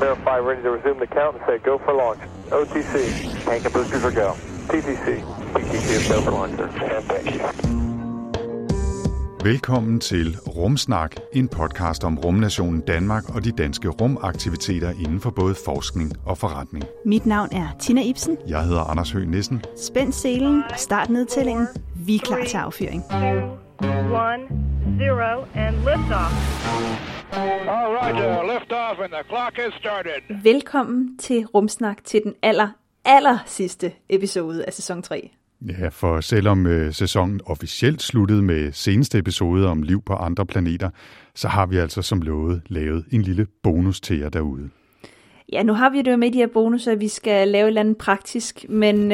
Verify, ready to resume the count and say go for launch. OTC, tank and boosters are go. TTC, TTC is go for launch, sir. Velkommen til Rumsnak, en podcast om rumnationen Danmark og de danske rumaktiviteter inden for både forskning og forretning. Mit navn er Tina Ibsen. Jeg hedder Anders Høgh Nissen. Spænd selen og start nedtællingen. Vi er klar til affyring. 1, 0 and lift off. All right, lift off and the clock is started. Velkommen til Rumsnak til den aller sidste episode af sæson 3. Ja, for selvom sæsonen officielt sluttede med seneste episode om liv på andre planeter, så har vi altså som lovet lavet en lille bonus til jer derude. Ja, nu har vi det jo med de her bonusser, vi skal lave et eller andet praktisk, men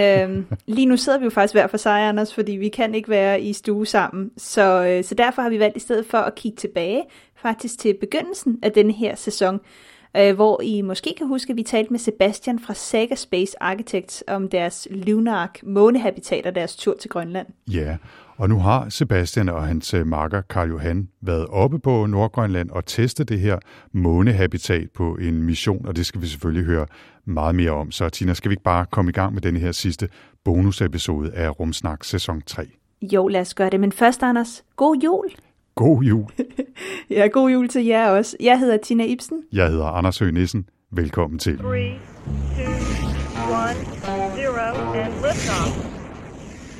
lige nu sidder vi jo faktisk hver for sig, Anders, fordi vi kan ikke være i stue sammen. Så derfor har vi valgt i stedet for at kigge tilbage, faktisk til begyndelsen af denne her sæson, hvor I måske kan huske, at vi talte med Sebastian fra Saga Space Architects om deres Lunark månehabitat og deres tur til Grønland. Ja, og nu har Sebastian og hans makker Carl Johan været oppe på Nordgrønland og testet det her månehabitat på en mission, og det skal vi selvfølgelig høre meget mere om. Så Tina, skal vi ikke bare komme i gang med denne her sidste bonusepisode af Rumsnak sæson 3? Jo, lad os gøre det, men først, Anders, god jul! God jul! Ja, god jul til jer også. Jeg hedder Tina Ibsen. Jeg hedder Anders Høgh Nissen. Velkommen til. 3, 2, 1, 0, and lift off.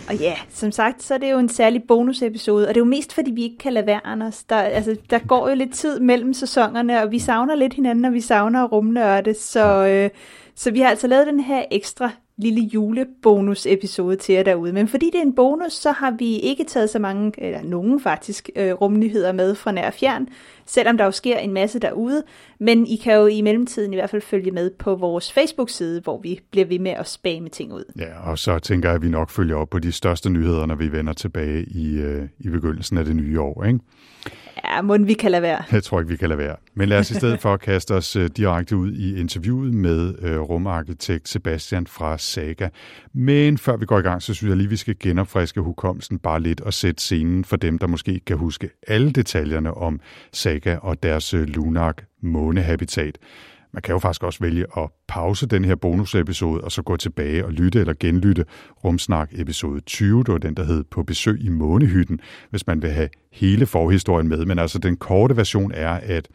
Og ja, som sagt, så er det jo en særlig bonusepisode, og det er jo mest, fordi vi ikke kan lade være, Anders. Der går jo lidt tid mellem sæsonerne, og vi savner lidt hinanden, og vi savner rumnørde, så vi har altså lavet den her ekstra lille julebonusepisode til jer derude. Men fordi det er en bonus, så har vi ikke taget så mange, eller nogen faktisk, rumnyheder med fra nær og fjern, selvom der jo sker en masse derude. Men I kan jo i mellemtiden i hvert fald følge med på vores Facebook-side, hvor vi bliver ved med at spamme ting ud. Ja, og så tænker jeg, at vi nok følger op på de største nyheder, når vi vender tilbage i begyndelsen af det nye år, ikke? Ja, mon vi kan lade være. Jeg tror ikke, vi kan lade være. Men lad os i stedet for kaste os direkte ud i interviewet med rumarkitekt Sebastian fra Saga. Men før vi går i gang, så synes jeg lige, vi skal genopfriske hukommelsen bare lidt og sætte scenen for dem, der måske ikke kan huske alle detaljerne om Saga og deres Lunark månehabitat. Man kan jo faktisk også vælge at pause den her bonusepisode, og så gå tilbage og lytte eller genlytte Rumsnak episode 20, det var den, der hed På besøg i månehytten, hvis man vil have hele forhistorien med. Men altså den korte version er, at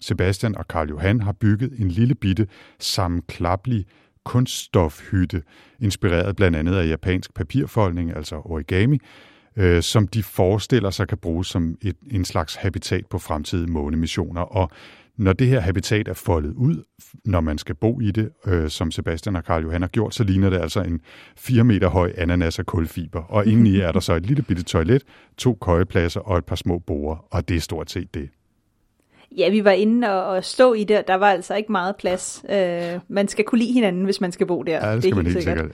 Sebastian og Carl Johan har bygget en lille bitte sammenklaplig kunststofhytte, inspireret blandt andet af japansk papirfoldning, altså origami, som de forestiller sig kan bruges som en slags habitat på fremtidige månemissioner. Og når det her habitat er foldet ud, når man skal bo i det, som Sebastian og Carl Johan har gjort, så ligner det altså en 4 meter høj ananas af kulfiber. Og indeni er der så et lille bitte toilet, 2 køjepladser og et par små borde, og det er stort set det. Ja, vi var inde og stå i det, og der var altså ikke meget plads. Man skal kunne lide hinanden, hvis man skal bo der. Ja, det skal man helt sikkert.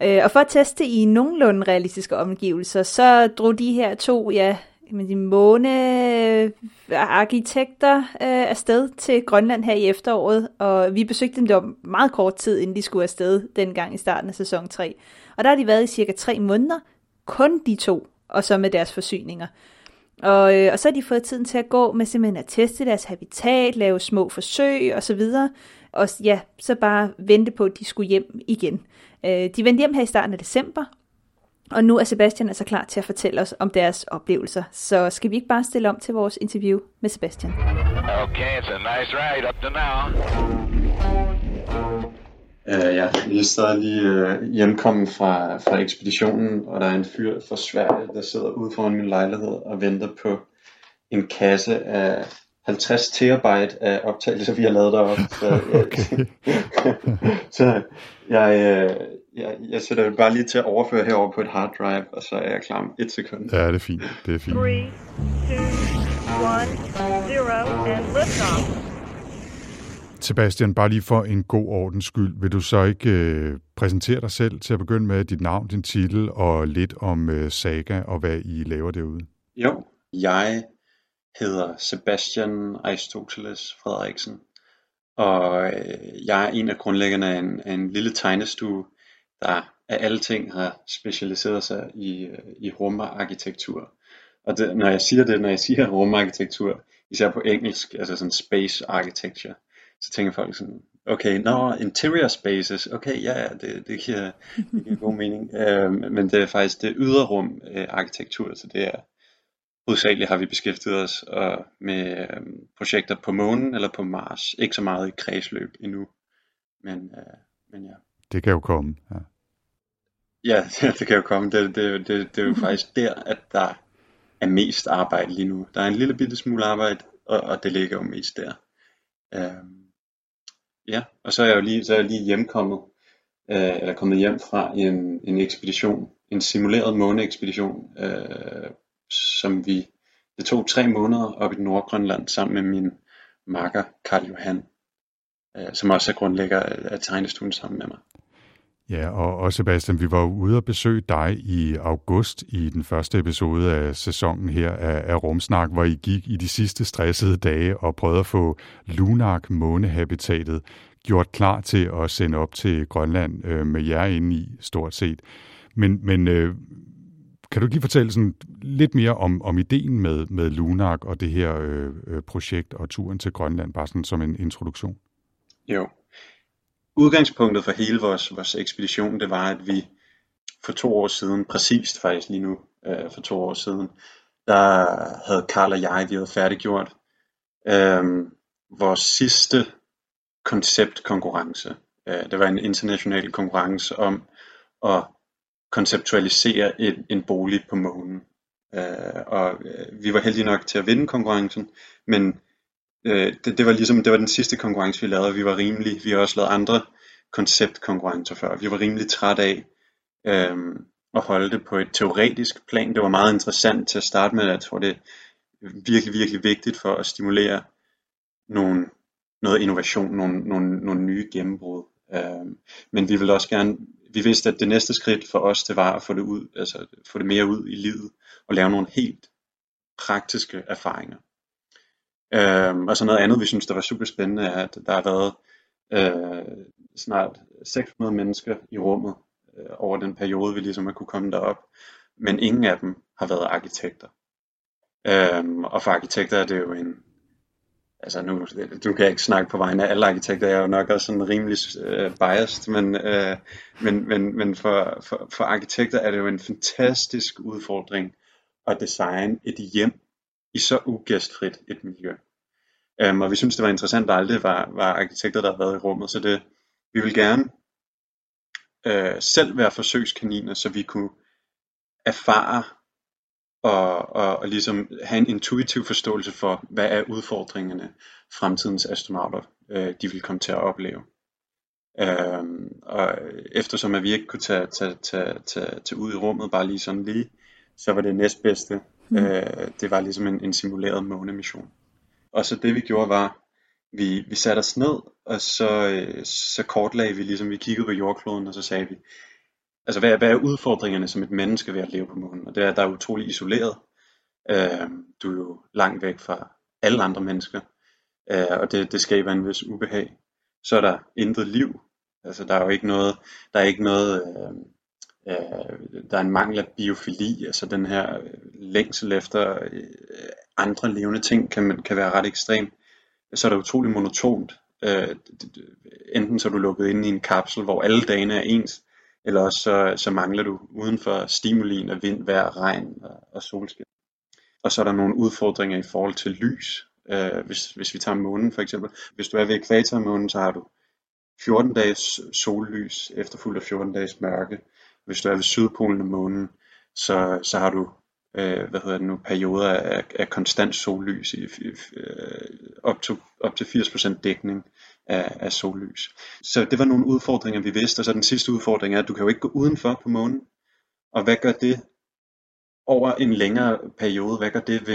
Ja. Og for at teste i nogenlunde realistiske omgivelser, så drog de her to, ja, de månearkitekter afsted til Grønland her i efteråret, og vi besøgte dem der meget kort tid, inden de skulle afsted dengang i starten af sæson 3. Og der har de været i cirka 3 måneder, kun de to, og så med deres forsyninger. Og så har de fået tiden til at gå med simpelthen at teste deres habitat, lave små forsøg osv., og ja, så bare vente på, at de skulle hjem igen. De vendte hjem her i starten af december, og nu er Sebastian altså klar til at fortælle os om deres oplevelser. Så skal vi ikke bare stille om til vores interview med Sebastian. Okay, it's a nice ride up to now. Ja, jeg er stadig lige hjemkommet fra ekspeditionen, og der er en fyr fra Sverige, der sidder ude foran min lejlighed og venter på en kasse af 50 terabyte af optagelser, vi har lavet deroppe. Så, okay. Så jeg sætter det bare lige til at overføre herover på et hard drive, og så er jeg klar om 1 sekund. Ja, det er fint. 3, 2, 1, 0, and lift off. Sebastian, bare lige for en god ordens skyld, vil du så ikke præsentere dig selv til at begynde med dit navn, din titel og lidt om Saga og hvad I laver derude? Jo, jeg hedder Sebastian Aristoteles Frederiksen, og jeg er en af grundlæggerne af en lille tegnestue, der af alle ting har specialiseret sig i rumarkitektur. Og det, når jeg siger rumarkitektur, især på engelsk, altså sådan space architecture, så tænker folk sådan, okay, nå, interior spaces, okay, ja, det giver god mening, men det er faktisk det ydre rum arkitektur, så det er hovedsageligt har vi beskæftiget os med projekter på månen eller på Mars, ikke så meget i kredsløb endnu, men ja. Det kan jo komme, ja. Ja, det kan jo komme. Det er jo faktisk der, at der er mest arbejde lige nu. Der er en lille bitte smule arbejde, og det ligger jo mest der. Ja, og så er jeg jo lige hjemkommet, eller kommet hjem fra en ekspedition, en simuleret måneekspedition, som det tog 3 måneder op i Nordgrønland sammen med min makker Carl Johan, som også er grundlægger af tegnestuen sammen med mig. Ja, og Sebastian, vi var ude og besøge dig i august i den første episode af sæsonen her af Rumsnak, hvor I gik i de sidste stressede dage og prøvede at få Lunark månehabitatet gjort klar til at sende op til Grønland med jer inde i, stort set. Men kan du lige fortælle sådan lidt mere om ideen med Lunark og det her projekt og turen til Grønland, bare sådan som en introduktion? Jo. Udgangspunktet for hele vores ekspedition, det var, at vi for 2 år siden, præcist faktisk lige nu, for 2 år siden, der havde Carl og jeg, vi havde færdiggjort vores sidste konceptkonkurrence. Det var en international konkurrence om at konceptualisere en bolig på månen. Og vi var heldige nok til at vinde konkurrencen, men det var den sidste konkurrence, vi lavede. Vi har også lavet andre konceptkonkurrencer før. Vi var rimelig trætte af at holde det på et teoretisk plan. Det var meget interessant til at starte med. Jeg tror, det er virkelig, virkelig vigtigt for at stimulere noget innovation, nogle nye gennembrud. Men vi vidste, at det næste skridt for os, det var at få det mere ud i livet og lave nogle helt praktiske erfaringer. Og så noget andet, vi synes, der var super spændende, er, at der har været snart 600 mennesker i rummet over den periode, vi ligesom har kunne komme derop, men ingen af dem har været arkitekter. Og for arkitekter er det jo nu kan jeg ikke snakke på vegne af alle arkitekter, jeg er jo nok også sådan rimelig biased, men for arkitekter er det jo en fantastisk udfordring at designe et hjem i så ugæstfrit et miljø. Og vi synes, det var interessant, at aldrig var arkitekter, der havde været i rummet, så vi ville gerne selv være forsøgskaniner, så vi kunne erfare og ligesom have en intuitiv forståelse for, hvad er udfordringerne, fremtidens astronauter de ville komme til at opleve. Og eftersom at vi ikke kunne tage ud i rummet bare lige sådan lige, så var det næstbedste. Det var ligesom en simuleret månemission. Og så det vi gjorde var, vi satte os ned, og så kortlagde vi ligesom, vi kiggede på jordkloden, og så sagde vi, altså hvad er udfordringerne som et menneske ved at leve på månen? Og det er, at der er utrolig isoleret. Du er jo langt væk fra alle andre mennesker, og det skaber en vis ubehag. Så er der intet liv. Altså der er jo ikke noget, der er en mangel af biofili, altså den her længsel efter andre levende ting kan være ret ekstrem. Så er det utrolig monotont. Enten så er du lukket inde i en kapsel, hvor alle dagene er ens, eller også så mangler du uden for stimulien af vind, vejr, regn og solskin. Og så er der nogle udfordringer i forhold til lys. Hvis vi tager månen for eksempel. Hvis du er ved ekvatormånen, så har du 14 dages sollys efterfulgt af 14 dages mørke. Hvis du er ved sydpolen af månen, så har du perioder af konstant sollys op til 80% dækning af sollys. Så det var nogle udfordringer, vi vidste. Og så den sidste udfordring er, at du kan jo ikke gå udenfor på månen. Og hvad gør det over en længere periode? Hvad gør det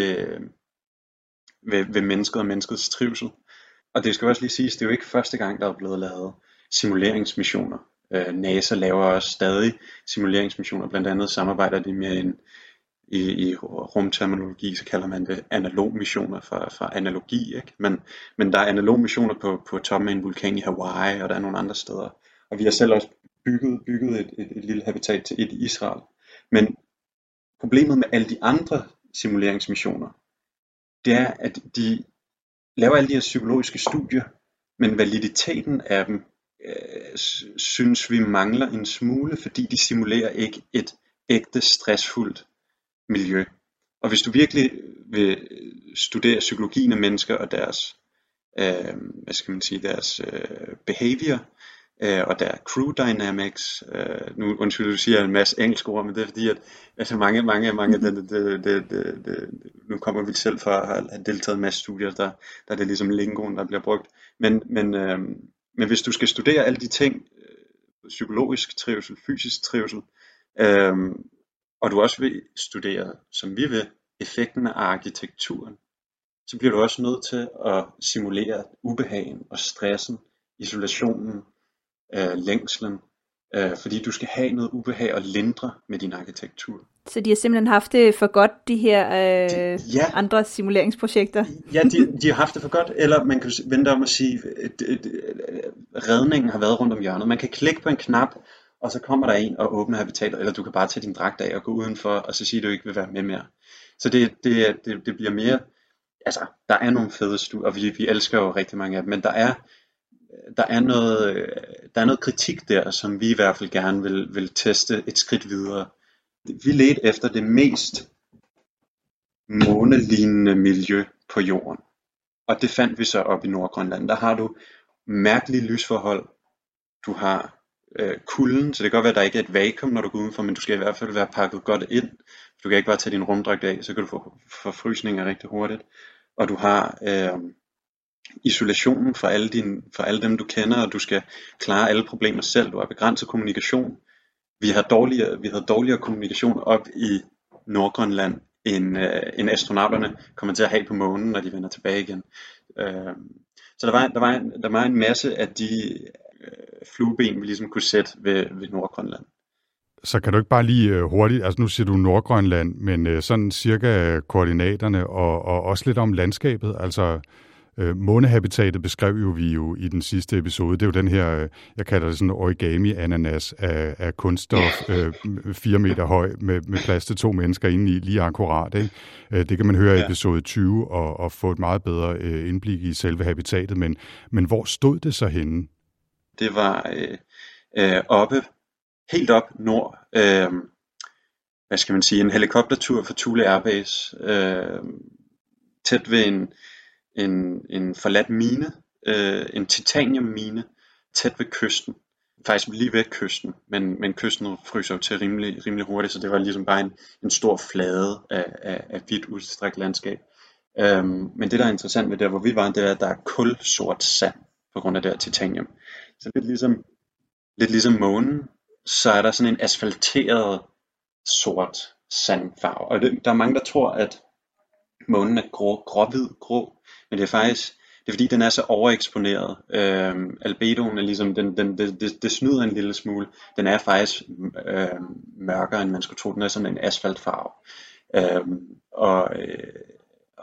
ved mennesket og menneskets trivsel? Og det skal også lige siges, det er jo ikke første gang, der er blevet lavet simuleringsmissioner. NASA laver også stadig simuleringsmissioner, blandt andet samarbejder de med i rumterminologi, så kalder man det analogmissioner fra analogi, ikke? Men der er analogmissioner på toppen af en vulkan i Hawaii, og der er nogle andre steder. Og vi har selv også bygget et lille habitat til et i Israel. Men problemet med alle de andre simuleringsmissioner, det er, at de laver alle de her psykologiske studier, men validiteten af dem synes vi mangler en smule, fordi de simulerer ikke et ægte stressfuldt miljø. Og hvis du virkelig vil studere psykologien af mennesker og deres, deres behavior og der crew dynamics, nu undskyld, du siger en masse engelske ord, men det er fordi, at altså mange nu kommer vi selv fra at have deltaget i en masse studier, der er det ligesom lingoen, der bliver brugt, men hvis du skal studere alle de ting, psykologisk trivsel, fysisk trivsel, og du også vil studere, som vi vil, effekten af arkitekturen, så bliver du også nødt til at simulere ubehagen og stressen, isolationen, længslen, fordi du skal have noget ubehag og lindre med din arkitektur. Så de har simpelthen haft det for godt, de her andre simuleringsprojekter? Ja, de har haft det for godt, eller man kan vente om at sige, redningen har været rundt om hjørnet. Man kan klikke på en knap, og så kommer der en og åbner habitatet, eller du kan bare tage din dragt af og gå udenfor, og så sige, at du ikke vil være med mere. Så det bliver mere, altså der er nogle fede studier, og vi elsker jo rigtig mange af dem, men der er noget kritik der, som vi i hvert fald gerne vil teste et skridt videre. Vi ledte efter det mest månelignende miljø på jorden. Og det fandt vi så op i Nordgrønland. Der har du mærkelige lysforhold. Du har kulden, så det kan godt være, at der ikke er et vakuum, når du går udenfor, men du skal i hvert fald være pakket godt ind. Du kan ikke bare tage din rumdragt af, så kan du få forfrysninger rigtig hurtigt. Og du har isolationen fra alle dem, du kender, og du skal klare alle problemer selv. Du har begrænset kommunikation. Vi havde dårligere kommunikation op i Nordgrønland, end astronauterne kommer til at have på månen, når de vender tilbage igen. Så der var en masse af de flueben, vi ligesom kunne sætte ved Nordgrønland. Så kan du ikke bare lige hurtigt, altså nu siger du Nordgrønland, men sådan cirka koordinaterne og også lidt om landskabet, altså månehabitatet beskrev vi jo i den sidste episode. Det er jo den her, jeg kalder det sådan origami-ananas af kunststof, 4 meter høj, med plads til 2 mennesker indeni, lige akkurat. Ikke? Det kan man høre i episode 20 og få et meget bedre indblik i selve habitatet. Men hvor stod det så henne? Det var helt op nord. En helikoptertur fra Thule Air Base, tæt ved en forladt mine, en titaniummine, tæt ved kysten. Faktisk lige ved kysten, men kysten fryser jo til rimelig hurtigt, så det var ligesom bare en stor flade af vidt udstrækt landskab. Men det, der er interessant ved der, hvor vi var, det er, at der er kulsort sand på grund af det her titanium. Så lidt ligesom månen, så er der sådan en asfalteret sort sandfarve. Og der er mange, der tror, at månen er gråhvid, men det er faktisk, det er fordi den er så overeksponeret. Albedoen er ligesom, det snyder en lille smule. Den er faktisk mørkere, end man skulle tro. Den er sådan en asfaltfarve.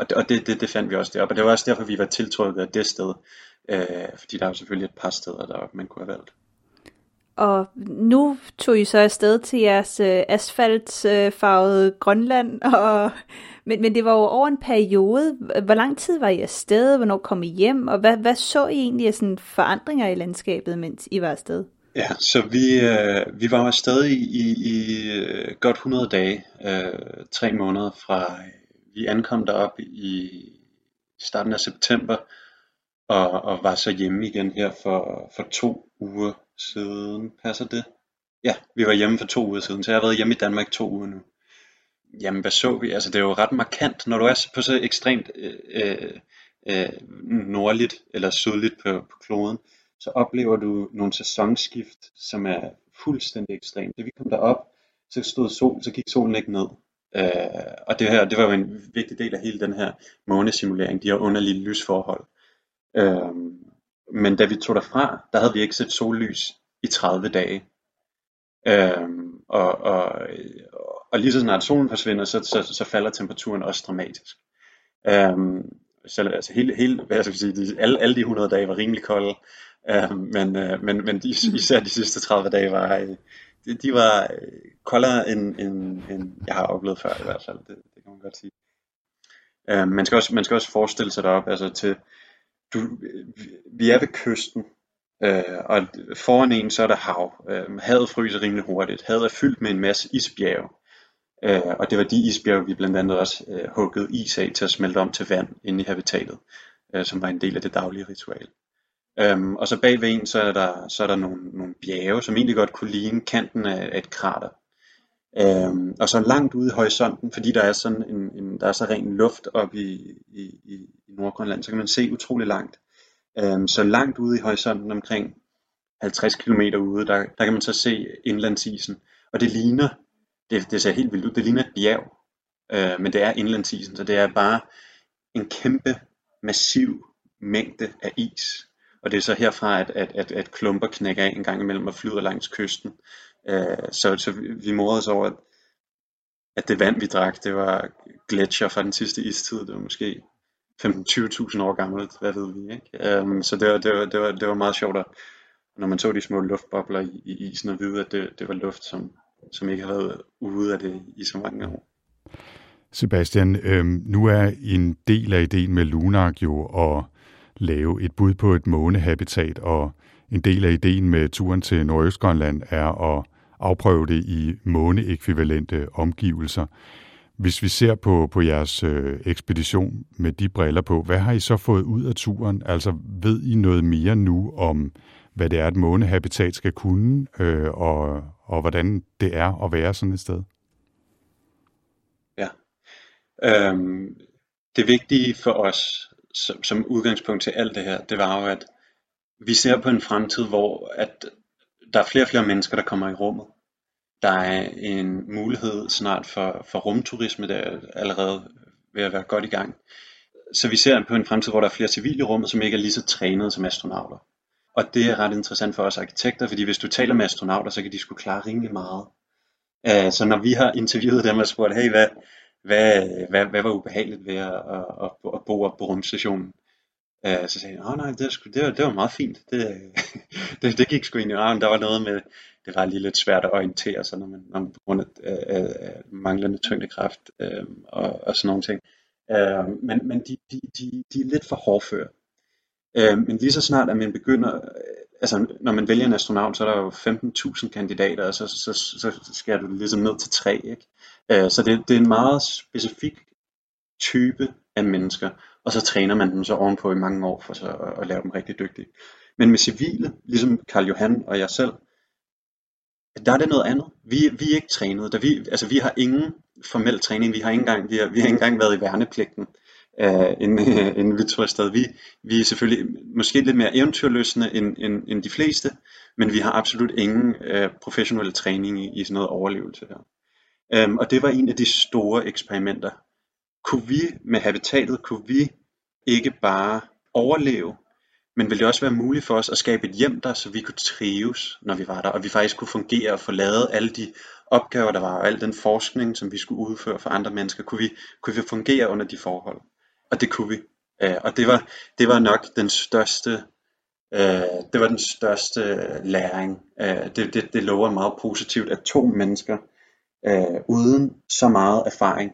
Og det fandt vi også deroppe. Og det var også derfor, vi var tiltrukket af det sted. Fordi der er jo selvfølgelig et par steder deroppe, man kunne have valgt. Og nu tog I så afsted til jeres asfaltfarvede Grønland, men det var jo over en periode. Hvor lang tid var I afsted? Hvornår kom I hjem? Og hvad så I egentlig af sådan forandringer i landskabet, mens I var afsted? Ja, så vi var afsted i godt 100 dage, 3 måneder fra vi ankom derop i starten af september, og var så hjemme igen her for 2 uger siden. Passer det? Ja, vi var hjemme for 2 uger siden, så jeg har været hjemme i Danmark 2 uger nu. Jamen, hvad så vi? Altså, det er jo ret markant, når du er på så ekstremt nordligt eller sydligt på kloden, så oplever du nogle sæsonskift, som er fuldstændig ekstremt. Da vi kom derop, så gik solen ikke ned. Og det var jo en vigtig del af hele den her månesimulering, de her underlige lysforhold. Men da vi tog derfra, der havde vi ikke set sollys i 30 dage. Og lige så snart solen forsvinder, så falder temperaturen også dramatisk. Alle de 100 dage var rimelig kolde, men især de sidste 30 dage var koldere end jeg har oplevet før i hvert fald. Det kan man godt sige. Man skal også forestille sig derop, altså til vi er ved kysten, og foran en så er der hav. Havet fryser rimelig hurtigt. Havet er fyldt med en masse isbjerge. Og det var de isbjerge, vi blandt andet også huggede is af til at smelte om til vand inde i habitatet, som var en del af det daglige ritual. Og så bagved en, så er der nogle bjerge, som egentlig godt kunne ligne kanten af et krater. Og så langt ude i horisonten, fordi der er sådan der er så ren luft oppe i Nordgrønland, så kan man se utrolig langt. Så langt ude i horisonten, omkring 50 km ude, der kan man så se indlandsisen. Og det ligner, det ser helt vildt ud, det ligner et bjerg, men det er indlandsisen, så det er bare en kæmpe, massiv mængde af is. Og det er så herfra, at klumper knækker af en gang imellem og flyder langs kysten. Så vi morede os over, at det vand, vi drak, det var gletsjer fra den sidste istid. Det var måske 15-20.000 år gammelt, hvad ved vi, ikke? Så det var meget sjovt, at, når man så de små luftbobler i isen, og vide, at det var luft, som ikke havde været ude af det i så mange år. Sebastian, nu er en del af ideen med Lunark jo at lave et bud på et månehabitat, og en del af ideen med turen til Nordøstgrønland er at afprøve det i måneekvivalente omgivelser. Hvis vi ser på jeres ekspedition med de briller på, hvad har I så fået ud af turen? Altså ved I noget mere nu om, hvad det er, et månehabitat skal kunne, og hvordan det er at være sådan et sted? Ja. Det vigtige for os som udgangspunkt til alt det her, det var jo, at vi ser på en fremtid, hvor at der er flere og flere mennesker, der kommer i rummet. Der er en mulighed snart for rumturisme, der er allerede ved at være godt i gang. Så vi ser på en fremtid, hvor der er flere civile i rummet, som ikke er lige så trænede som astronauter. Og det er ret interessant for os arkitekter, fordi hvis du taler med astronauter, så kan de sgu klare rimelig meget. Så når vi har interviewet dem og spurgt, hey, hvad var ubehageligt ved at bo op på rumstationen? Så sagde jeg, nej, det var meget fint. Det gik sgu ind i armen. Der var noget med, det var lige lidt svært at orientere sig, når man på grund af manglende tyngdekraft og sådan nogle ting. Men de er lidt for hårdføre. Men lige så snart, at man begynder, altså når man vælger en astronaut, så er der jo 15.000 kandidater, og så skærer du det ligesom ned til 3, ikke? Så det er en meget specifik type af mennesker, og så træner man dem så ovenpå i mange år for så at lave dem rigtig dygtige. Men med civile, ligesom Carl Johan og jeg selv, der er det noget andet. Vi er ikke trænet. Vi har ingen formel træning. Vi har ikke engang været i værnepligten, inden vi tog afsted. Vi er selvfølgelig måske lidt mere eventyrløsende end de fleste, men vi har absolut ingen professionel træning i sådan noget overlevelse her. Og det var en af de store eksperimenter. Kunne vi med habitatet, kunne vi ikke bare overleve, men ville det også være muligt for os at skabe et hjem der, så vi kunne trives, når vi var der, og vi faktisk kunne fungere og få lavet alle de opgaver, der var, og al den forskning, som vi skulle udføre for andre mennesker, kunne vi fungere under de forhold. Og det kunne vi. Og det var nok den største, læring. Det lover meget positivt, at to mennesker uden så meget erfaring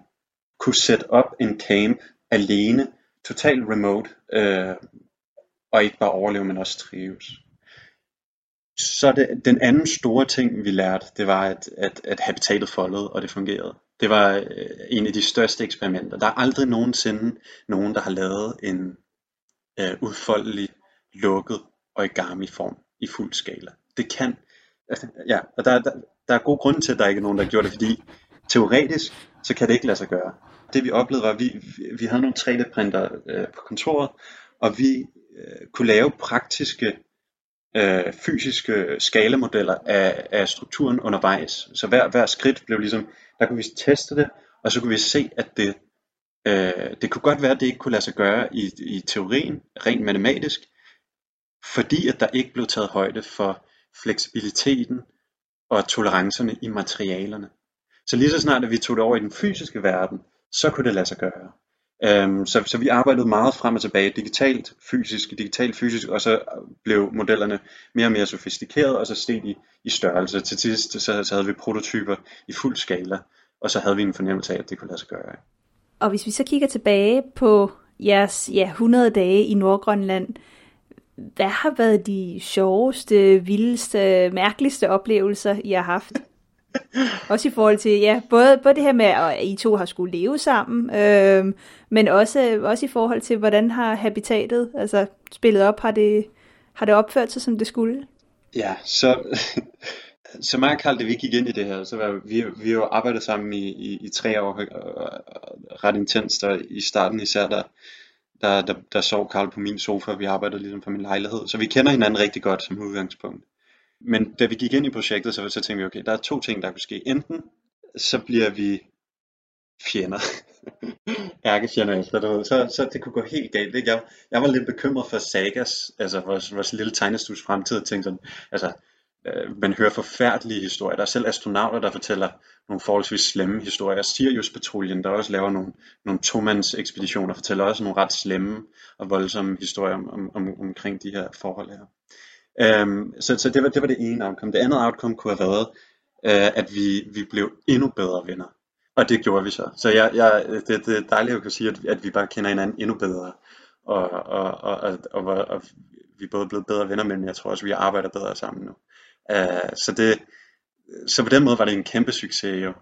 kunne sætte op en camp alene, totalt remote, og ikke bare overleve, men også trives. Så den anden store ting, vi lærte, det var, at habitatet foldede, og det fungerede. Det var en af de største eksperimenter. Der er aldrig nogensinde nogen, der har lavet en udfoldelig, lukket origami-form i fuld skala. Det kan. Ja, og der er gode grunde til, at der ikke er nogen, der har gjort det, fordi teoretisk, så kan det ikke lade sig gøre. Det vi oplevede var, at vi havde nogle 3D-printer på kontoret, og vi kunne lave praktiske, fysiske skalamodeller af strukturen undervejs. Så hver skridt blev ligesom, der kunne vi teste det, og så kunne vi se, at det kunne godt være, at det ikke kunne lade sig gøre i teorien, rent matematisk, fordi at der ikke blev taget højde for fleksibiliteten og tolerancerne i materialerne. Så lige så snart, at vi tog det over i den fysiske verden, så kunne det lade sig gøre. Så vi arbejdede meget frem og tilbage, digitalt, fysisk, og så blev modellerne mere og mere sofistikerede, og så steg de i størrelse. Til sidst så havde vi prototyper i fuld skala, og så havde vi en fornemmelse af, at det kunne lade sig gøre. Og hvis vi så kigger tilbage på jeres 100 dage i Nordgrønland. Hvad har været de sjoveste, vildeste, mærkeligste oplevelser, I har haft? Også i forhold til, både det her med, at I to har skulle leve sammen, men også i forhold til, hvordan har habitatet, altså spillet op, har det opført sig, som det skulle? Ja, så meget kaldt det, vi gik ind i det her, så var vi jo arbejdet sammen i 3 år, ret intenst, og i starten især, der sov Carl på min sofa, og vi arbejdede ligesom fra min lejlighed, så vi kender hinanden rigtig godt som udgangspunkt. Men da vi gik ind i projektet, så tænkte vi, okay, der er 2 ting, der kan ske. Enten så bliver vi fjender, ærkefjender efter, du ved. Så det kunne gå helt galt, ikke? Jeg var lidt bekymret for Sagas, altså vores lille tegnestues fremtid, tænkte sådan, altså, man hører forfærdelige historier. Der er selv astronauter, der fortæller nogle forholdsvis slemme historier. Sirius Patruljen, der også laver nogle tomandsekspeditioner, fortæller også nogle ret slemme og voldsomme historier omkring de her forhold her. Så det var det ene outcome. Det andet outcome kunne have været, at vi blev endnu bedre venner. Og det gjorde vi så. Så det er dejligt at kunne sige, at vi bare kender hinanden endnu bedre. Og vi er både blevet bedre venner, men jeg tror også, vi arbejder bedre sammen nu. Så på den måde var det en kæmpe succes jo.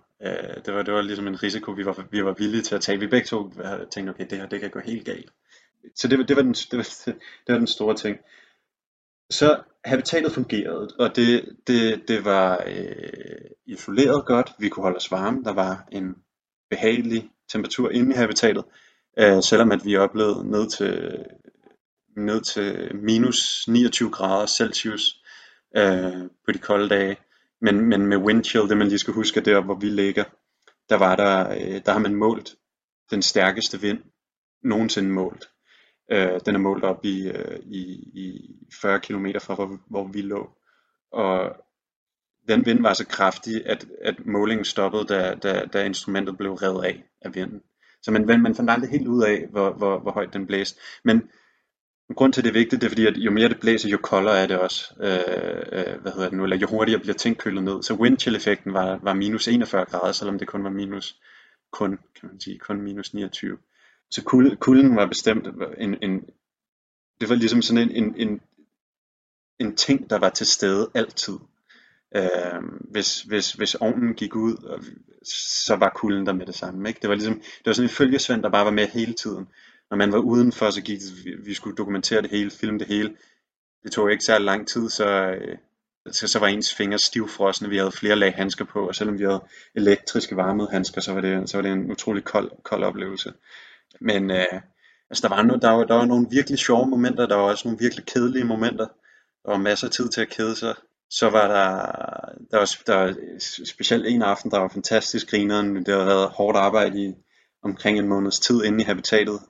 Det var ligesom en risiko, vi var villige til at tage. Vi begge to tænkte, okay, det her det kan gå helt galt. Så det var den store ting. Så habitatet fungerede, og det var isoleret godt. Vi kunne holde os varme. Der var en behagelig temperatur inde i habitatet, selvom at vi oplevede ned til minus 29 grader Celsius på de kolde dage. Men med windchill, det man lige skal huske, der hvor vi ligger, der har man målt den stærkeste vind nogensinde målt. Den er målt op i 40 km fra hvor vi lå, og den vind var så kraftig, at målingen stoppede, da instrumentet blev revet af vinden. Så man fandt aldrig helt ud af, hvor højt den blæste. Men grund til det er vigtigt, det er fordi, at jo mere det blæser, jo koldere er det også, eller jo hurtigere bliver ting kølet ned. Så windchill-effekten var minus 41 grader, selvom det kun var kun minus 29. Så kulden var bestemt det var ligesom sådan en ting, der var til stede altid. Hvis ovnen gik ud, så var kulden der med det samme, ikke? Det var sådan en følgesvend, der bare var med hele tiden. Når man var udenfor, så gik det, vi skulle dokumentere det hele, filme det hele. Det tog ikke særlig lang tid, så var ens fingre stivfrosne. Vi havde flere lag handsker på, og selvom vi havde elektriske varmede handsker, så var det en utrolig kold oplevelse. Men altså der var nogle virkelig sjove momenter, der var også nogle virkelig kedelige momenter, og masser af tid til at kede sig. Så var der var specielt en aften, der var fantastisk grineren. Det havde været hårdt arbejde i omkring en måneds tid inde i habitatet,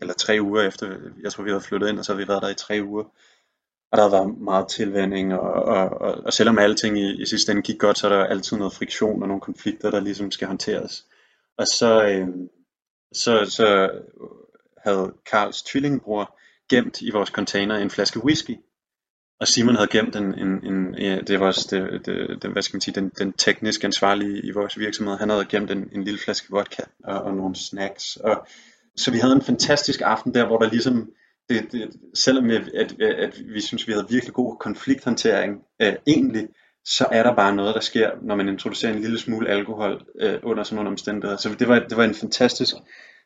eller 3 uger efter, jeg tror vi havde flyttet ind, og så har vi været der i 3 uger. Og der var meget tilvænding, og selvom alting i sidste ende gik godt, så er der altid noget friktion og nogle konflikter, der ligesom skal håndteres. Og så havde Carls tvillingbror gemt i vores container en flaske whisky, og Simon havde gemt den teknisk ansvarlige i vores virksomhed. Han havde gemt en lille flaske vodka og nogle snacks. Og så vi havde en fantastisk aften der, hvor der ligesom, selvom at vi synes, vi havde virkelig god konflikthåndtering egentlig, så er der bare noget, der sker, når man introducerer en lille smule alkohol under sådan nogle omstændigheder. Så det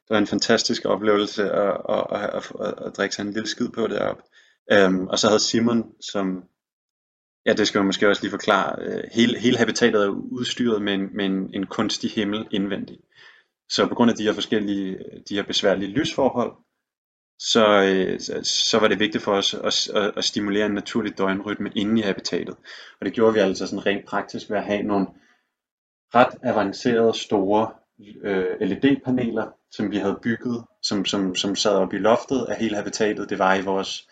var en fantastisk oplevelse at drikke sig en lille skid på deroppe. Og så havde Simon, som, det skal jeg måske også lige forklare, hele habitatet er udstyret med en kunstig himmel indvendig. Så på grund af de her forskellige, de her besværlige lysforhold, så var det vigtigt for os at stimulere en naturlig døgnrytme inde i habitatet. Og det gjorde vi altså sådan rent praktisk ved at have nogle ret avancerede, store LED-paneler, som vi havde bygget, som sad oppe i loftet af hele habitatet. Det var i vores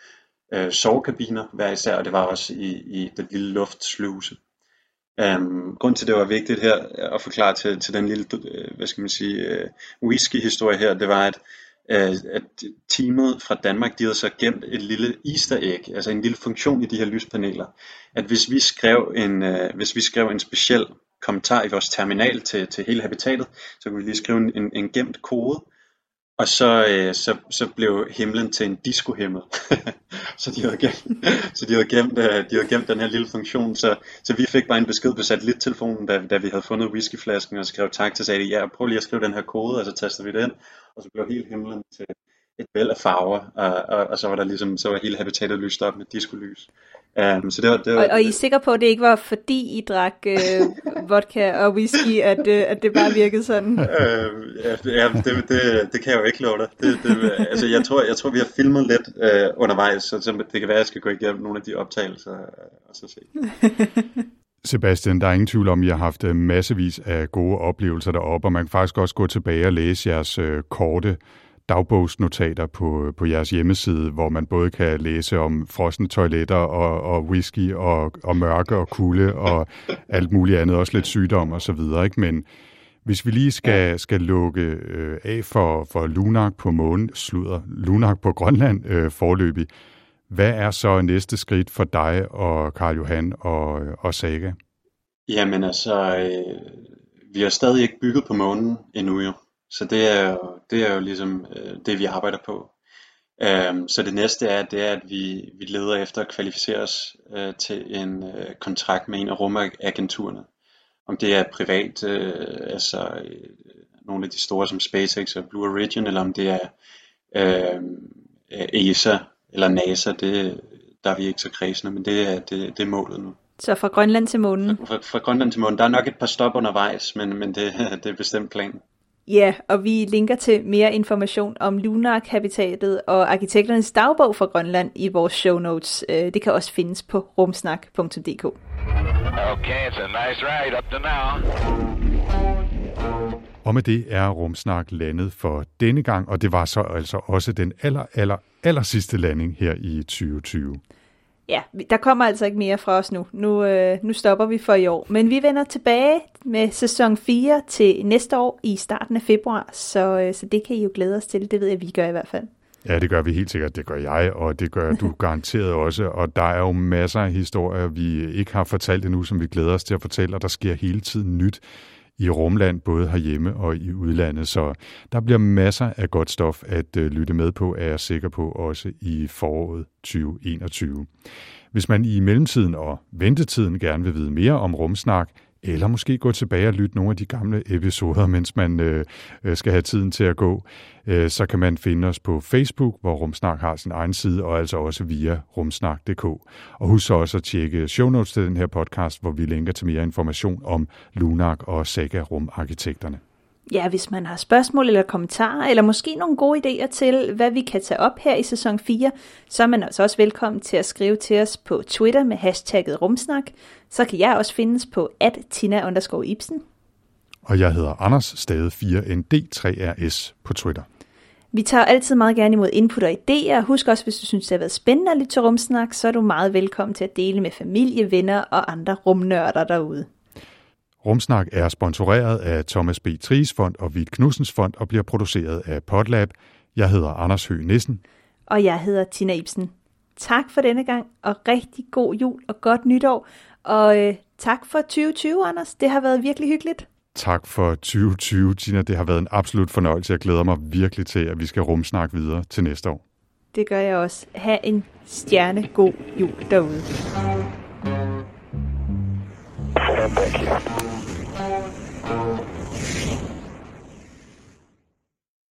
sovekabiner hver især, og det var også i den lille luftsluse. Grunden til det var vigtigt her at forklare til den lille, whisky-historie her, det var, at teamet fra Danmark, de havde så gemt et lille easter egg, altså en lille funktion i de her lyspaneler, at hvis vi skrev en speciel kommentar i vores terminal til hele habitatet, så kunne vi lige skrive en gemt kode, Og så blev himlen til en disco-himmel. så de havde gemt den her lille funktion. Så vi fik bare en besked på satellittelefonen, da vi havde fundet whiskyflasken og skrev tak til, sagde de, ja, prøv lige at skrive den her kode, og så tastede vi den, og så blev hele himlen til et væld af farver, og så var der ligesom, så var hele habitatet lyst op med discolys. Så det var, og I er sikre på, at det ikke var, fordi I drak vodka og whisky, at det bare virkede sådan? Det kan jeg jo ikke love dig. Altså, jeg tror, vi har filmet lidt undervejs, så det kan være, at jeg skal gå igennem nogle af de optagelser og så se. Sebastian, der er ingen tvivl om, at I har haft massevis af gode oplevelser deroppe, og man kan faktisk også gå tilbage og læse jeres korte dagbogsnotater på jeres hjemmeside, hvor man både kan læse om frosne toiletter og whisky og mørke og kulde og alt muligt andet, også lidt sygdom og så videre, ikke? Men hvis vi lige skal lukke af for Lunark på månen, Lunark på Grønland forløbig, hvad er så næste skridt for dig og Carl Johan og Saga? Jamen altså, vi har stadig ikke bygget på månen endnu jo. Så det er jo ligesom det, vi arbejder på. Så det næste er, at vi leder efter at kvalificere os til en kontrakt med en af rumagenturerne. Om det er privat, altså nogle af de store som SpaceX og Blue Origin, eller om det er ESA eller NASA, der er vi ikke så kredsende, men det er målet nu. Så fra Grønland til månen? Fra Grønland til månen. Der er nok et par stop undervejs, men det er bestemt planen. Ja, og vi linker til mere information om Lunark-habitatet og arkitekternes dagbog fra Grønland i vores show notes. Det kan også findes på rumsnak.dk. Okay, it's a nice ride up to now. Og med det er Rumsnak landet for denne gang, og det var så altså også den aller sidste landing her i 2020. Ja, der kommer altså ikke mere fra os nu. Nu stopper vi for i år. Men vi vender tilbage med sæson 4 til næste år i starten af februar, så det kan I jo glæde os til. Det ved jeg, vi gør i hvert fald. Ja, det gør vi helt sikkert. Det gør jeg, og det gør du garanteret også. Og der er jo masser af historier, vi ikke har fortalt endnu, som vi glæder os til at fortælle, og der sker hele tiden nyt i rumland, både herhjemme og i udlandet. Så der bliver masser af godt stof at lytte med på, er jeg sikker på, også i foråret 2021. Hvis man i mellemtiden og ventetiden gerne vil vide mere om Rumsnak, eller måske gå tilbage og lytte nogle af de gamle episoder, mens man skal have tiden til at gå, så kan man finde os på Facebook, hvor Rumsnak har sin egen side, og altså også via rumsnak.dk. Og husk så også at tjekke show notes til den her podcast, hvor vi linker til mere information om Lunark og Saga Rumarkitekterne. Ja, hvis man har spørgsmål eller kommentarer, eller måske nogle gode idéer til, hvad vi kan tage op her i sæson 4, så er man altså også velkommen til at skrive til os på Twitter med hashtagget rumsnak. Så kan jeg også findes på @Tina_Ibsen. Og jeg hedder Anders, stadig 4ND3RS på Twitter. Vi tager altid meget gerne imod input og idéer. Husk også, hvis du synes, det har været spændende at lytte til Rumsnak, så er du meget velkommen til at dele med familie, venner og andre rumnørder derude. Rumsnak er sponsoreret af Thomas B. Triesfond og Vibe Knudsens fond og bliver produceret af Potlab. Jeg hedder Anders Høgh Nissen. Og jeg hedder Tina Ibsen. Tak for denne gang, og rigtig god jul og godt nytår. Og tak for 2020, Anders. Det har været virkelig hyggeligt. Tak for 2020, Tina. Det har været en absolut fornøjelse. Jeg glæder mig virkelig til, at vi skal rumsnakke videre til næste år. Det gør jeg også. Ha' en stjernegod jul derude. Thank you.